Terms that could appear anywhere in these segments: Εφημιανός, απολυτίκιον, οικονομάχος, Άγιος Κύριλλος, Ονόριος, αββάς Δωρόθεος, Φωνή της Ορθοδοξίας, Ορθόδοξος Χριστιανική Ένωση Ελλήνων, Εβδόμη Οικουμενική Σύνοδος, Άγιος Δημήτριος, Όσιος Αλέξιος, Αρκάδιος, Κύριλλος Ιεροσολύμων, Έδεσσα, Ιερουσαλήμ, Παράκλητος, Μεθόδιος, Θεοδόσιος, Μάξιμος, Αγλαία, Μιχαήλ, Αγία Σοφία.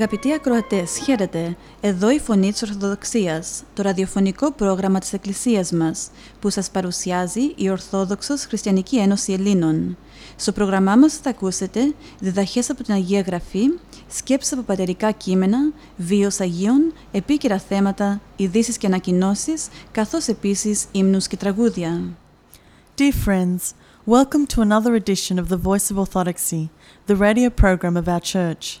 Αγαπητοί ακροατές, χαίρετε! Εδώ η Φωνή της Ορθοδοξίας, το ραδιοφωνικό πρόγραμμα της Εκκλησίας μας, που σας παρουσιάζει η Ορθόδοξος Χριστιανική Ένωση Ελλήνων. Στο πρόγραμμά μας θα ακούσετε διδαχές από την Αγία Γραφή, σκέψεις από πατερικά κείμενα, βίος Αγίων, επίκαιρα θέματα, ειδήσεις και ανακοινώσεις, καθώς επίσης ύμνους και τραγούδια. Dear friends, welcome to another edition of the Voice of Orthodoxy, the radio program of our church.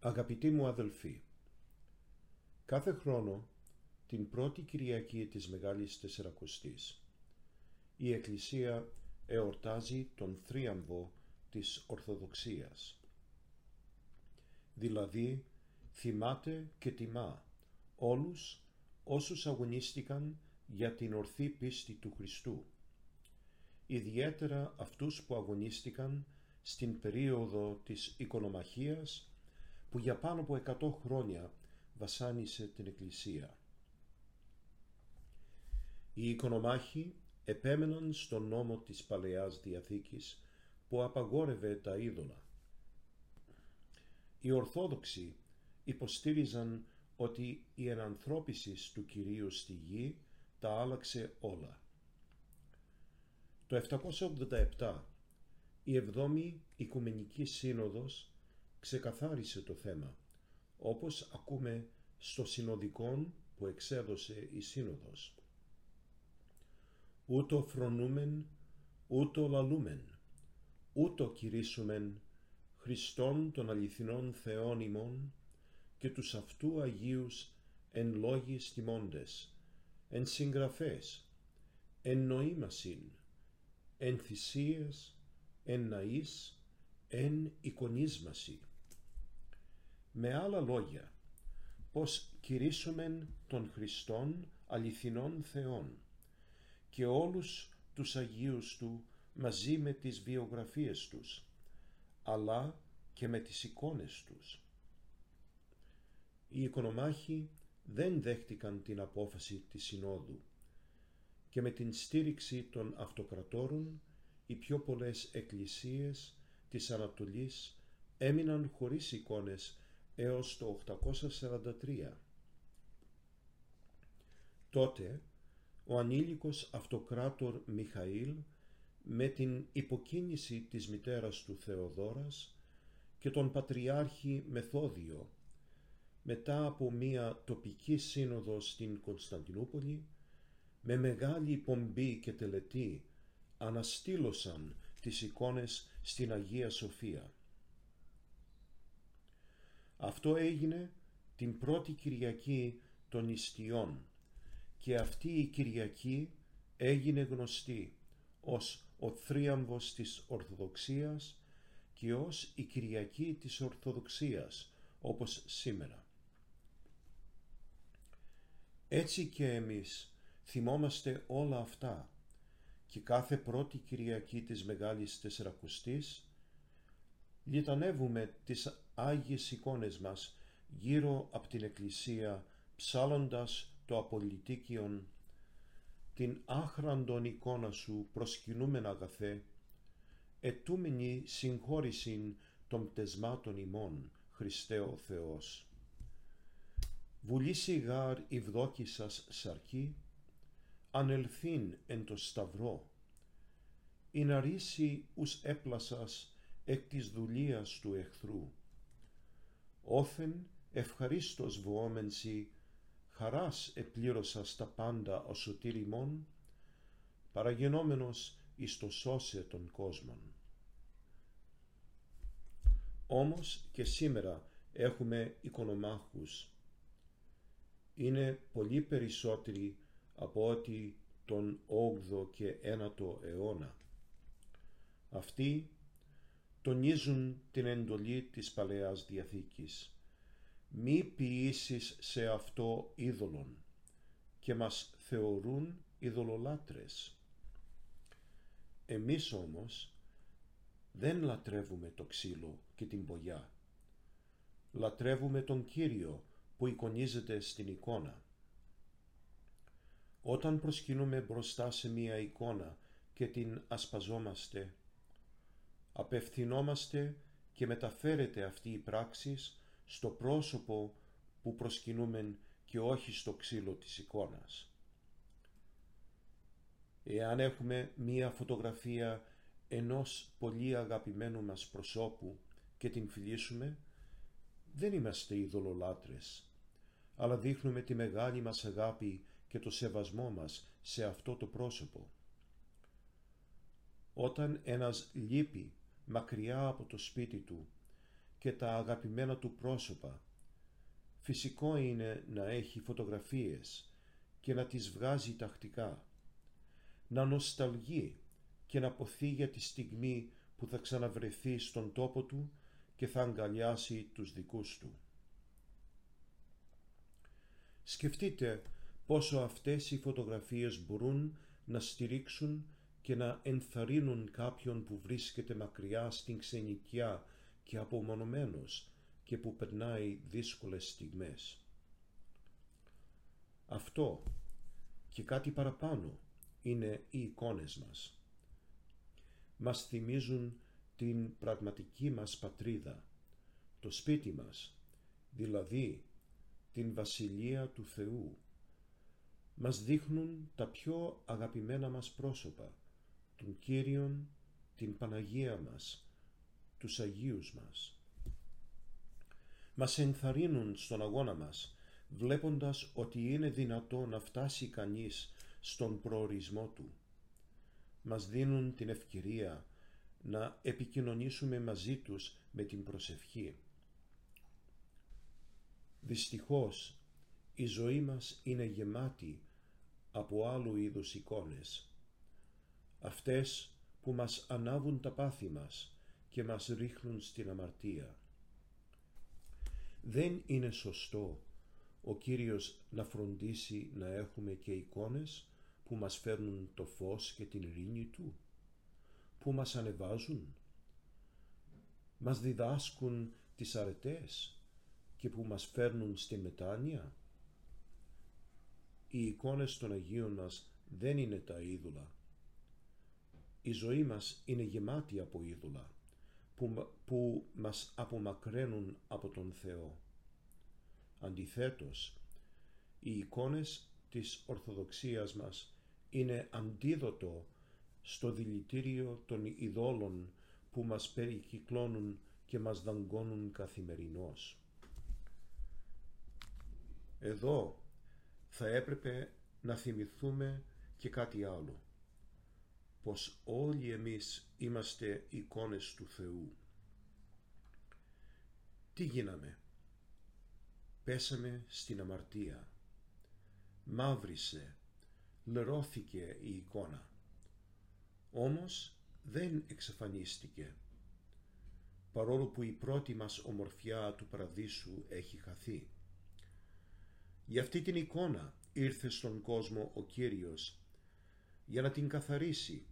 Αγαπητοί μου αδελφοί, κάθε χρόνο την πρώτη Κυριακή της Μεγάλης Τεσσερακοστής η Εκκλησία εορτάζει τον θρίαμβο της Ορθοδοξίας, δηλαδή θυμάται και τιμά όλους όσους αγωνίστηκαν για την ορθή πίστη του Χριστού, ιδιαίτερα αυτούς που αγωνίστηκαν στην περίοδο της οικονομαχίας που για πάνω από 100 χρόνια βασάνισε την Εκκλησία. Οι οικονομάχοι επέμεναν στον νόμο της Παλαιάς Διαθήκης που απαγόρευε τα είδωλα. Οι Ορθόδοξοι υποστήριζαν ότι η ενανθρώπιση του Κυρίου στη γη τα άλλαξε όλα. Το 787 η Εβδόμη Οικουμενική Σύνοδος ξεκαθάρισε το θέμα, όπως ακούμε στο συνοδικόν που εξέδωσε η Σύνοδος. «Ούτω φρονούμεν, ούτω λαλούμεν, ούτω κηρύσσουμεν Χριστόν των αληθινών Θεών ημών και τους αυτού Αγίους εν λόγι στιμώντες, εν συγγραφές, εν νοήμασιν, εν θυσίες, εν ναείς, εν εικονίσμασι». Με άλλα λόγια, πως κηρύσσομεν των Χριστών αληθινών Θεών και όλους τους Αγίους Του μαζί με τις βιογραφίες Τους, αλλά και με τις εικόνες Τους. Οι οικονομάχοι δεν δέχτηκαν την απόφαση της Συνόδου και με την στήριξη των αυτοκρατόρων οι πιο πολλές εκκλησίες της Ανατολής έμειναν χωρίς εικόνες έως το 843. Τότε ο ανήλικος αυτοκράτορ Μιχαήλ, με την υποκίνηση της μητέρας του Θεοδόρας και τον πατριάρχη Μεθόδιο, μετά από μία τοπική σύνοδο στην Κωνσταντινούπολη, με μεγάλη πομπή και τελετή αναστήλωσαν τις εικόνες στην Αγία Σοφία. Αυτό έγινε την πρώτη Κυριακή των Ιστιών και αυτή η Κυριακή έγινε γνωστή ως ο θρίαμβος της Ορθοδοξίας και ως η Κυριακή της Ορθοδοξίας, όπως σήμερα. Έτσι και εμείς θυμόμαστε όλα αυτά και κάθε πρώτη Κυριακή της Μεγάλης Τεσσερακοστής λιτανεύουμε τις Άγιες εικόνες μας γύρω από την Εκκλησία, ψάλλοντας το απολυτίκιον «Την άχραντον εικόνα σου προσκυνούμεν αγαθέ, ετούμενη συγχώρησιν των πτεσμάτων ημών, Χριστέ ο Θεός. Βουλήσει γάρ η βδόκισσας σαρκή, ανελθήν εν το σταυρό, η ναρίσι ους έπλασας εκ της δουλείας του εχθρού. Όθεν ευχαρίστος βοόμενσι, χαράς επλήρωσας τα πάντα ο σωτήριμον, παραγενόμενος εις το σώσε των κόσμων». Όμως και σήμερα έχουμε οικονομάχους. είναι πολύ περισσότεροι από ότι τον 8ο και 9ο αιώνα. Αυτοί τονίζουν την εντολή της Παλαιάς Διαθήκης. Μη ποιήσεις σε αυτό είδωλον, και μας θεωρούν ειδωλολάτρες. Εμείς όμως δεν λατρεύουμε το ξύλο και την μπογιά. Λατρεύουμε τον Κύριο που εικονίζεται στην εικόνα. Όταν προσκύνουμε μπροστά σε μία εικόνα και την ασπαζόμαστε, απευθυνόμαστε και μεταφέρεται αυτή η πράξη στο πρόσωπο που προσκυνούμε και όχι στο ξύλο της εικόνας. Εάν έχουμε μία φωτογραφία ενός πολύ αγαπημένου μας προσώπου και την φιλήσουμε, δεν είμαστε ειδωλολάτρες, αλλά δείχνουμε τη μεγάλη μας αγάπη και το σεβασμό μας σε αυτό το πρόσωπο. Όταν ένας λείπει μακριά από το σπίτι του και τα αγαπημένα του πρόσωπα, φυσικό είναι να έχει φωτογραφίες και να τις βγάζει τακτικά, να νοσταλγεί και να ποθεί για τη στιγμή που θα ξαναβρεθεί στον τόπο του και θα αγκαλιάσει τους δικούς του. Σκεφτείτε πόσο αυτές οι φωτογραφίες μπορούν να στηρίξουν και να ενθαρρύνουν κάποιον που βρίσκεται μακριά στην ξενικιά και απομονωμένος και που περνάει δύσκολες στιγμές. Αυτό και κάτι παραπάνω είναι οι εικόνες μας. Μας θυμίζουν την πραγματική μας πατρίδα, το σπίτι μας, δηλαδή την Βασιλεία του Θεού. Μας δείχνουν τα πιο αγαπημένα μας πρόσωπα, τον Κύριον, την Παναγία μας, τους Αγίους μας. Μας ενθαρρύνουν στον αγώνα μας, βλέποντας ότι είναι δυνατό να φτάσει κανείς στον προορισμό του. Μας δίνουν την ευκαιρία να επικοινωνήσουμε μαζί τους με την προσευχή. Δυστυχώς, η ζωή μας είναι γεμάτη από άλλου είδους εικόνες. Αυτές που μας ανάβουν τα πάθη μας και μας ρίχνουν στην αμαρτία. Δεν είναι σωστό ο Κύριος να φροντίσει να έχουμε και εικόνες που μας φέρνουν το φως και την ειρήνη Του, που μας ανεβάζουν, μας διδάσκουν τις αρετές και που μας φέρνουν στη μετάνοια. Οι εικόνες των Αγίων μας δεν είναι τα είδωλα. Η ζωή μας είναι γεμάτη από είδωλα που μας απομακραίνουν από τον Θεό. Αντιθέτως, οι εικόνες της Ορθοδοξίας μας είναι αντίδοτο στο δηλητήριο των ειδώλων που μας περικυκλώνουν και μας δαγκώνουν καθημερινώς. Εδώ θα έπρεπε να θυμηθούμε και κάτι άλλο, πως όλοι εμείς είμαστε εικόνες του Θεού. Τι γίναμε? Πέσαμε στην αμαρτία. Μαύρισε, λερώθηκε η εικόνα. Όμως δεν εξαφανίστηκε, παρόλο που η πρώτη μας ομορφιά του Παραδείσου έχει χαθεί. Για αυτή την εικόνα ήρθε στον κόσμο ο Κύριος, για να την καθαρίσει,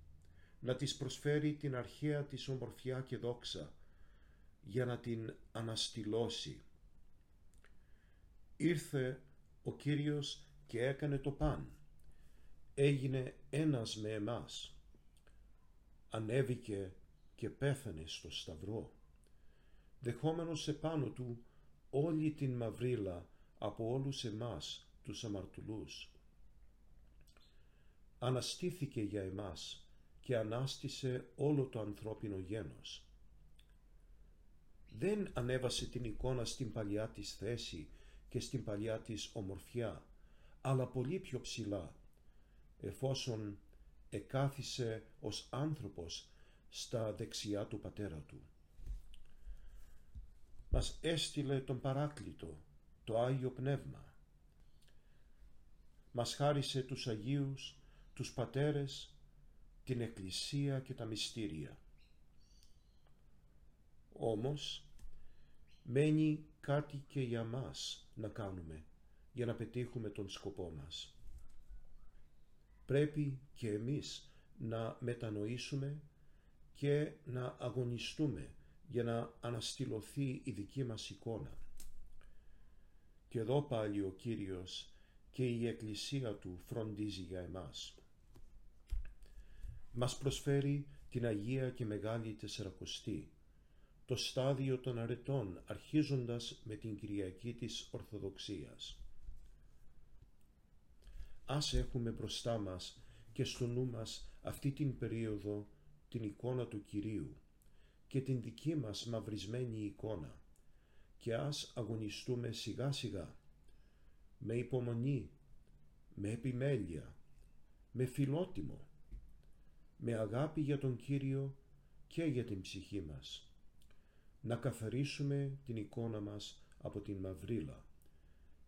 να της προσφέρει την αρχαία της ομορφιά και δόξα, για να την αναστηλώσει. Ήρθε ο Κύριος και έκανε το παν, έγινε ένας με εμάς. Ανέβηκε και πέθανε στο σταυρό, δεχόμενος επάνω του όλη την μαυρίλα από όλους εμάς τους αμαρτωλούς. Αναστήθηκε για εμάς και ανάστησε όλο το ανθρώπινο γένος. Δεν ανέβασε την εικόνα στην παλιά της θέση και στην παλιά της ομορφιά, αλλά πολύ πιο ψηλά, εφόσον εκάθισε ως άνθρωπος στα δεξιά του Πατέρα του. Μας έστειλε τον Παράκλητο, το Άγιο Πνεύμα, μας χάρισε τους Αγίους, τους Πατέρες, την Εκκλησία και τα μυστήρια. Όμως, μένει κάτι και για μας να κάνουμε, για να πετύχουμε τον σκοπό μας. Πρέπει και εμείς να μετανοήσουμε και να αγωνιστούμε για να αναστηλωθεί η δική μας εικόνα. Και εδώ πάλι ο Κύριος και η Εκκλησία Του φροντίζει για εμάς. Μας προσφέρει την Αγία και Μεγάλη Τεσσερακοστή, το στάδιο των αρετών, αρχίζοντας με την Κυριακή της Ορθοδοξίας. Ας έχουμε μπροστά μας και στο νου μας αυτή την περίοδο την εικόνα του Κυρίου και την δική μας μαυρισμένη εικόνα, και ας αγωνιστούμε σιγά σιγά, με υπομονή, με επιμέλεια, με φιλότιμο, με αγάπη για τον Κύριο και για την ψυχή μας, να καθαρίσουμε την εικόνα μας από την μαυρίλα,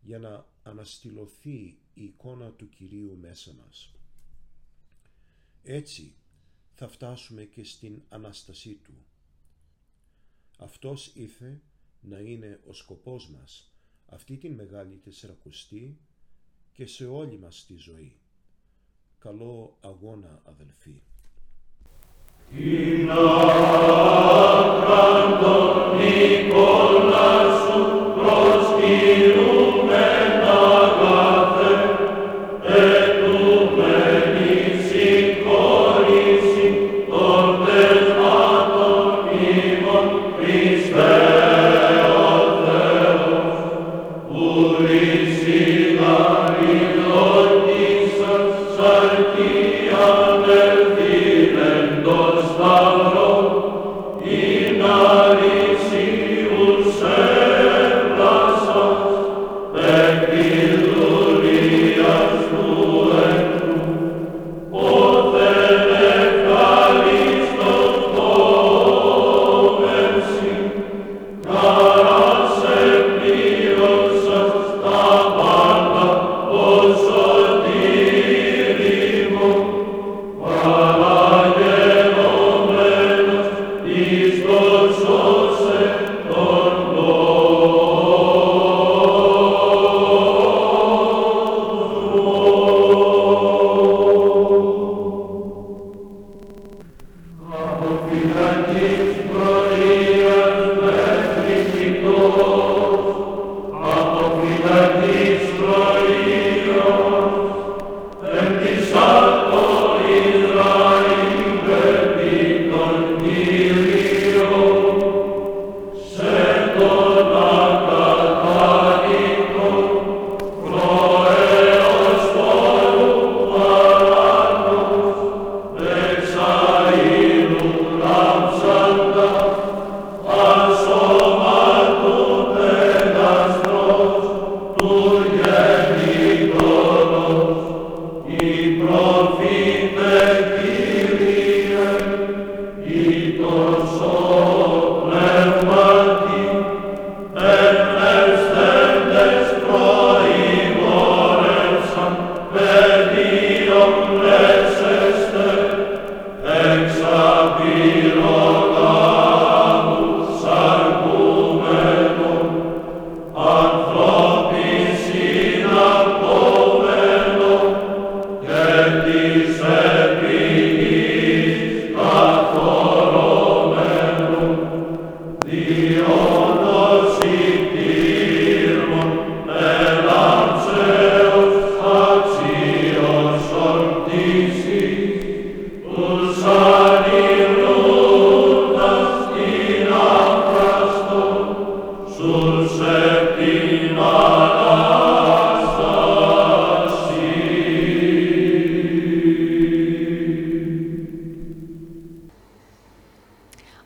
για να αναστηλωθεί η εικόνα του Κυρίου μέσα μας. Έτσι θα φτάσουμε και στην Ανάστασή Του. Αυτός ήρθε να είναι ο σκοπός μας αυτή την Μεγάλη Τεσσερακοστή και σε όλη μας τη ζωή. Καλό αγώνα, αδελφοί.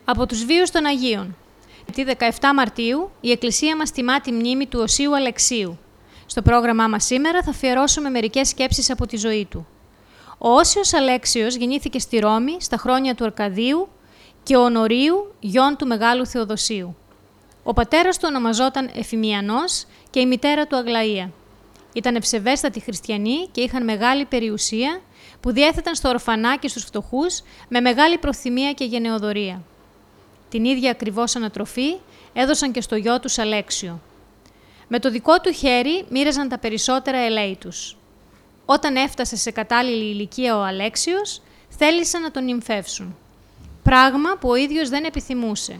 Από τους βίους των Αγίων. Τη 17 Μαρτίου η Εκκλησία μας τιμά τη μνήμη του Οσίου Αλεξίου. Στο πρόγραμμά μας σήμερα θα αφιερώσουμε μερικές σκέψεις από τη ζωή του. Ο Όσιος Αλέξιος γεννήθηκε στη Ρώμη στα χρόνια του Αρκαδίου και Ονορίου, γιον του Μεγάλου Θεοδοσίου. Ο πατέρας του ονομαζόταν Εφημιανός και η μητέρα του Αγλαία. Ήταν ευσεβέστατοι χριστιανοί και είχαν μεγάλη περιουσία που διέθεταν στο ορφανά και στους φτωχούς με μεγάλη προθυμία και γενεοδωρία. Την ίδια ακριβώς ανατροφή έδωσαν και στο γιο τους Αλέξιο. Με το δικό του χέρι μοίραζαν τα περισσότερα ελέη τους. Όταν έφτασε σε κατάλληλη ηλικία ο Αλέξιος, θέλησαν να τον νυμφεύσουν. Πράγμα που ο ίδιος δεν επιθυμούσε.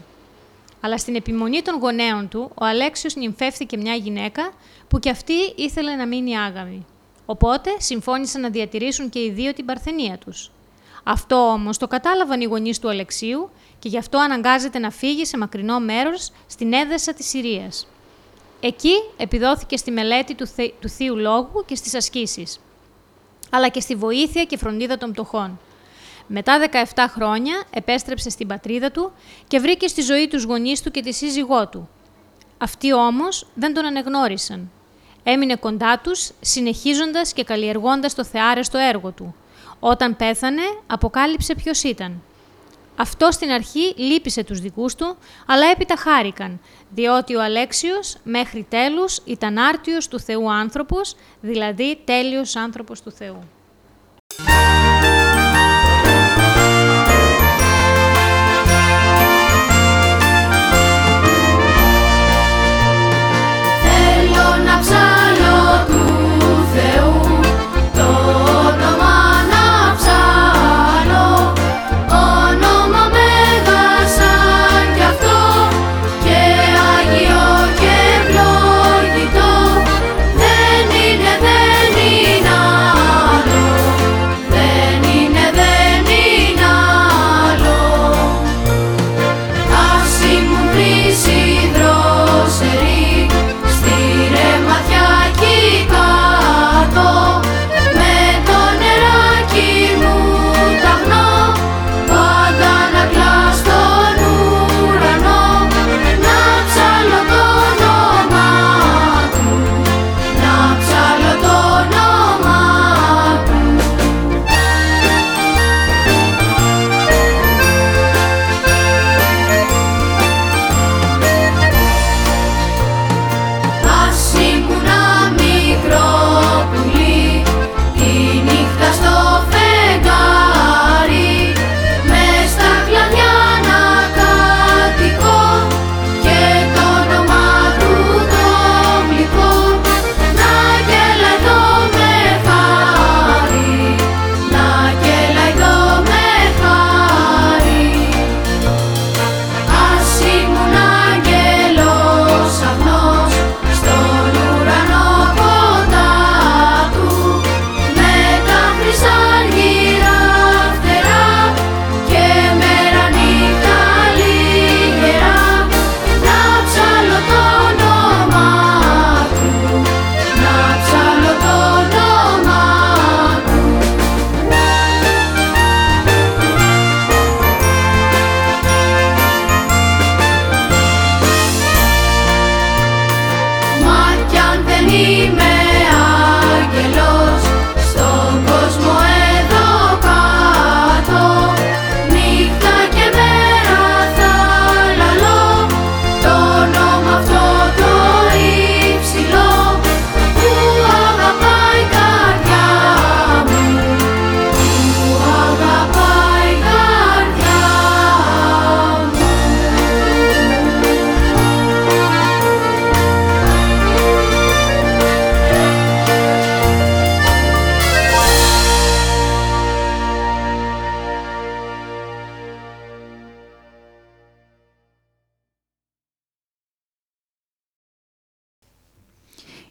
Αλλά στην επιμονή των γονέων του, ο Αλέξιος νυμφεύθηκε μια γυναίκα που κι αυτή ήθελε να μείνει άγαμη. Οπότε συμφώνησαν να διατηρήσουν και οι δύο την παρθενία τους. Αυτό όμως το κατάλαβαν οι γονείς του Αλεξίου και γι' αυτό αναγκάζεται να φύγει σε μακρινό μέρος στην Έδεσσα της Συρίας. Εκεί επιδόθηκε στη μελέτη του Θείου Λόγου και στις ασκήσεις, αλλά και στη βοήθεια και φροντίδα των πτωχών. Μετά 17 χρόνια επέστρεψε στην πατρίδα του και βρήκε στη ζωή τους γονείς του και τη σύζυγό του. Αυτοί όμως δεν τον ανεγνώρισαν. Έμεινε κοντά τους, συνεχίζοντας και καλλιεργώντας το θεάρεστο έργο του. Όταν πέθανε, αποκάλυψε ποιος ήταν. Αυτό στην αρχή λύπησε τους δικούς του, αλλά έπειτα χάρηκαν, διότι ο Αλέξιος μέχρι τέλους ήταν άρτιος του Θεού άνθρωπος, δηλαδή τέλειος άνθρωπος του Θεού. Θέλω να ψάλλω του Θεού το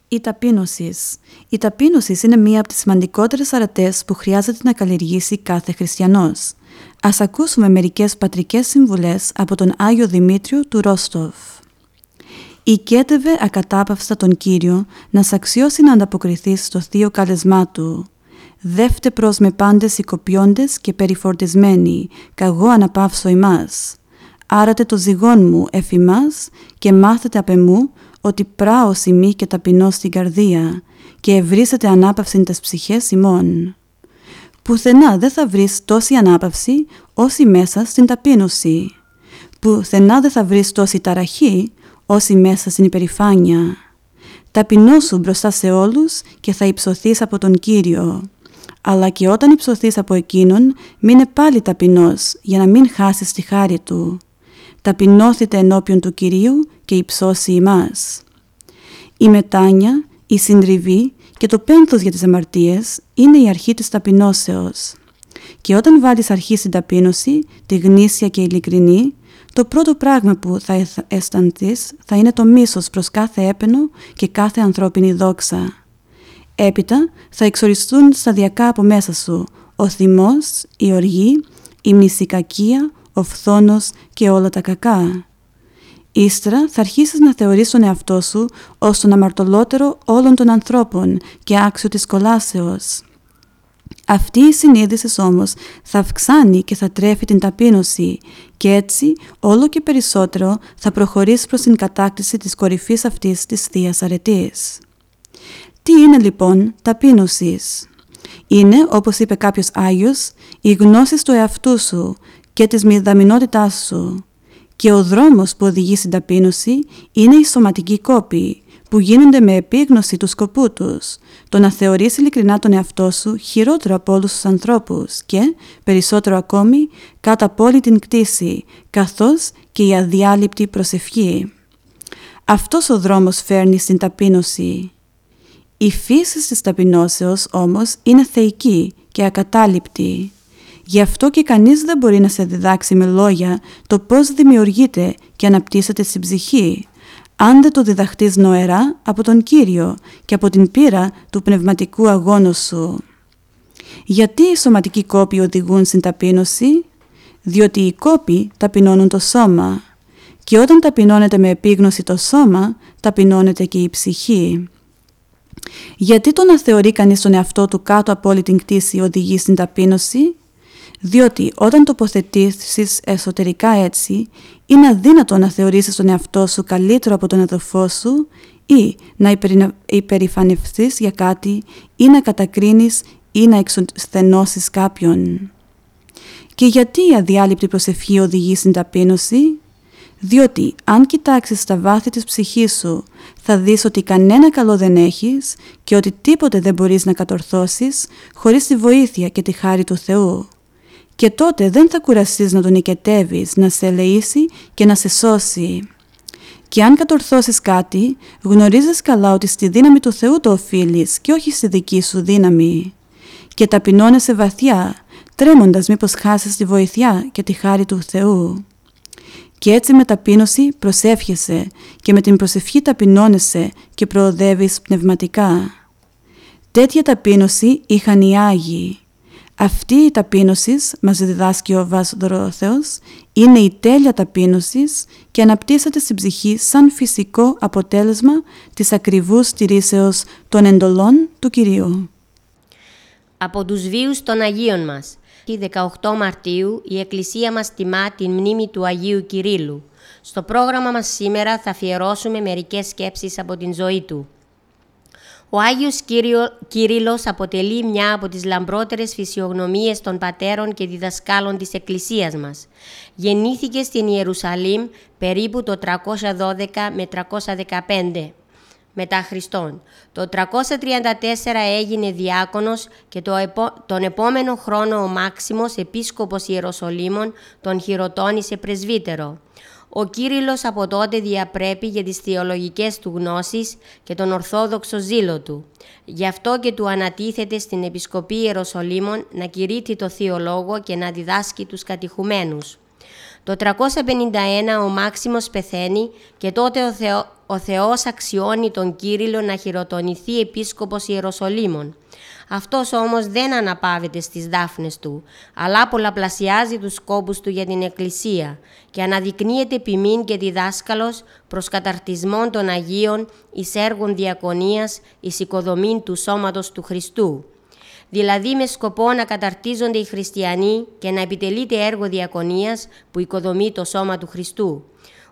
Η ταπείνωση. Η ταπείνωση είναι μία από τις σημαντικότερες αρατές που χρειάζεται να καλλιεργήσει κάθε χριστιανός. Ας ακούσουμε μερικές πατρικές συμβουλές από τον Άγιο Δημήτριο του Ρόστοφ. «Ικέτευε ακατάπαυστα τον Κύριο, να σ' αξιώσει να ανταποκριθείς στο θείο κάλεσμά του. Δεύτε προς με πάντες οικοποιώντες και περιφορτισμένοι, καγώ αναπαύσω ημάς. Άρατε το ζυγόν μου εφημάς και μάθετε απ' εμού, ότι πράος ημί και ταπεινός στην καρδία και ευρύσετε ανάπαυσιν τας ψυχές ημών. Πουθενά δεν θα βρεις τόση ανάπαυση όση μέσα στην ταπείνωση. Πουθενά δεν θα βρεις τόση ταραχή όση μέσα στην υπερηφάνεια. Ταπεινώσου μπροστά σε όλους και θα υψωθείς από τον Κύριο. Αλλά και όταν υψωθείς από Εκείνον, μείνε πάλι ταπεινός, για να μην χάσεις τη χάρη Του. Ταπεινώθητε ενώπιον του Κυρίου και υψώσει ημάς. Η μετάνοια, η συντριβή και το πένθος για τις αμαρτίες είναι η αρχή της ταπεινώσεως. Και όταν βάλεις αρχή στην ταπείνωση, τη γνήσια και ειλικρινή, το πρώτο πράγμα που θα αισθανθείς θα είναι το μίσος προς κάθε έπαινο και κάθε ανθρώπινη δόξα. Έπειτα θα εξοριστούν σταδιακά από μέσα σου ο θυμός, η οργή, η μνησικακία, ο φθόνος και όλα τα κακά. Ύστερα θα αρχίσεις να θεωρείς τον εαυτό σου ως τον αμαρτωλότερο όλων των ανθρώπων και άξιο της κολάσεως. Αυτή η συνείδηση όμως θα αυξάνει και θα τρέφει την ταπείνωση και έτσι όλο και περισσότερο θα προχωρήσει προς την κατάκτηση της κορυφής αυτής της Θείας Αρετής. Τι είναι λοιπόν ταπείνωση? Είναι, όπως είπε κάποιος Άγιος, η γνώση του εαυτού σου και της μηδαμινότητάς σου. Και ο δρόμος που οδηγεί στην ταπείνωση είναι οι σωματικοί κόποι, που γίνονται με επίγνωση του σκοπού τους, το να θεωρείς ειλικρινά τον εαυτό σου χειρότερο από όλους τους ανθρώπους και, περισσότερο ακόμη, κάτω από όλη την κτήση, καθώς και η αδιάλειπτη προσευχή. Αυτός ο δρόμος φέρνει στην ταπείνωση. Η φύση της ταπεινώσεως όμως είναι θεϊκή και ακατάληπτη. Γι' αυτό και κανείς δεν μπορεί να σε διδάξει με λόγια το πώς δημιουργείται και αναπτύσσεται στην ψυχή, αν δεν το διδαχτείς νοερά από τον Κύριο και από την πείρα του πνευματικού αγώνα σου. Γιατί οι σωματικοί κόποι οδηγούν στην ταπείνωση? Διότι οι κόποι ταπεινώνουν το σώμα. Και όταν ταπεινώνεται με επίγνωση το σώμα, ταπεινώνεται και η ψυχή. Γιατί το να θεωρεί κανείς τον εαυτό του κάτω από όλη την κτήση οδηγεί στην ταπείνωση? Διότι όταν τοποθετήσεις εσωτερικά έτσι, είναι αδύνατο να θεωρήσεις τον εαυτό σου καλύτερο από τον αδελφό σου ή να υπερηφανευθείς για κάτι ή να κατακρίνεις ή να εξουθενώσεις κάποιον. Και γιατί η αδιάλειπτη προσευχή οδηγεί στην ταπείνωση? Διότι αν κοιτάξεις τα βάθη της ψυχής σου, θα δεις ότι κανένα καλό δεν έχεις και ότι τίποτε δεν μπορείς να κατορθώσεις χωρίς τη βοήθεια και τη χάρη του Θεού. Και τότε δεν θα κουραστείς να τον νικετεύεις, να σε ελεήσει και να σε σώσει. Και αν κατορθώσεις κάτι, γνωρίζεις καλά ότι στη δύναμη του Θεού το οφείλεις και όχι στη δική σου δύναμη. Και ταπεινώνεσαι βαθιά, τρέμοντας μήπως χάσεις τη βοηθειά και τη χάρη του Θεού. Και έτσι με ταπείνωση προσεύχεσαι και με την προσευχή ταπεινώνεσαι και προοδεύεις πνευματικά. Τέτοια ταπείνωση είχαν οι Άγιοι. Αυτή η ταπείνωση, μας διδάσκει ο αββάς Δωρόθεος, είναι η τέλεια ταπείνωση και αναπτύσσεται στην ψυχή σαν φυσικό αποτέλεσμα της ακριβούς στηρίσεως των εντολών του Κυρίου. Από τους βίους των Αγίων μας. Τη 18 Μαρτίου η Εκκλησία μας τιμά τη μνήμη του Αγίου Κυρίλλου. Στο πρόγραμμα μας σήμερα θα αφιερώσουμε μερικές σκέψεις από την ζωή του. Ο Άγιος Κύριλλος αποτελεί μια από τις λαμπρότερες φυσιογνωμίες των πατέρων και διδασκάλων της Εκκλησίας μας. Γεννήθηκε στην Ιερουσαλήμ περίπου το 312 με 315 μετά Χριστόν. Το 334 έγινε διάκονος και τον επόμενο χρόνο ο Μάξιμος, επίσκοπος Ιεροσολύμων, τον χειροτώνησε πρεσβύτερο. Ο Κύριλλος από τότε διαπρέπει για τις θεολογικές του γνώσεις και τον ορθόδοξο ζήλο του. Γι' αυτό και του ανατίθεται στην Επισκοπή Ιεροσολύμων να κηρύττει το Θείο Λόγο και να διδάσκει τους κατηχουμένους. Το 351 ο Μάξιμος πεθαίνει και τότε ο Θεός αξιώνει τον Κύριλλο να χειροτονηθεί επίσκοπος Ιεροσολύμων. Αυτός όμως δεν αναπαύεται στις δάφνες του, αλλά πολλαπλασιάζει τους σκόπους του για την Εκκλησία και αναδεικνύεται ποιμήν και διδάσκαλος προς καταρτισμόν των Αγίων εις έργων διακονίας εις οικοδομήν του σώματος του Χριστού. Δηλαδή με σκοπό να καταρτίζονται οι χριστιανοί και να επιτελείται έργο διακονίας που οικοδομεί το σώμα του Χριστού.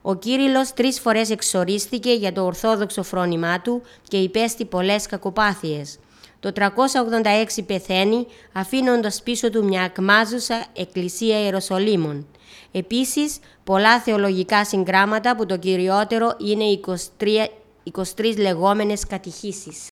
Ο Κύριλλος 3 φορές εξορίστηκε για το ορθόδοξο φρόνημά του και υπέστη πολλές κακοπάθειες. Το 386 πεθαίνει, αφήνοντας πίσω του μια ακμάζουσα εκκλησία Ιεροσολύμων. Επίσης, πολλά θεολογικά συγγράμματα που το κυριότερο είναι 23 23 λεγόμενες κατηχήσεις.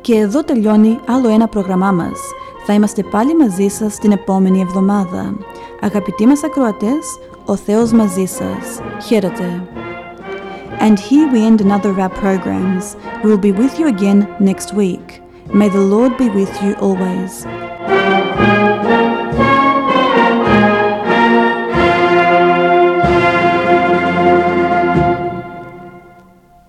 Και εδώ τελειώνει άλλο ένα πρόγραμμά μας. Θα είμαστε πάλι μαζί σας την επόμενη εβδομάδα. Αγαπητοί μας ακροατές, ο Θεός μαζί σας. Χαίρετε. And here we end another of our programs. We will be with you again next week. May the Lord be with you always.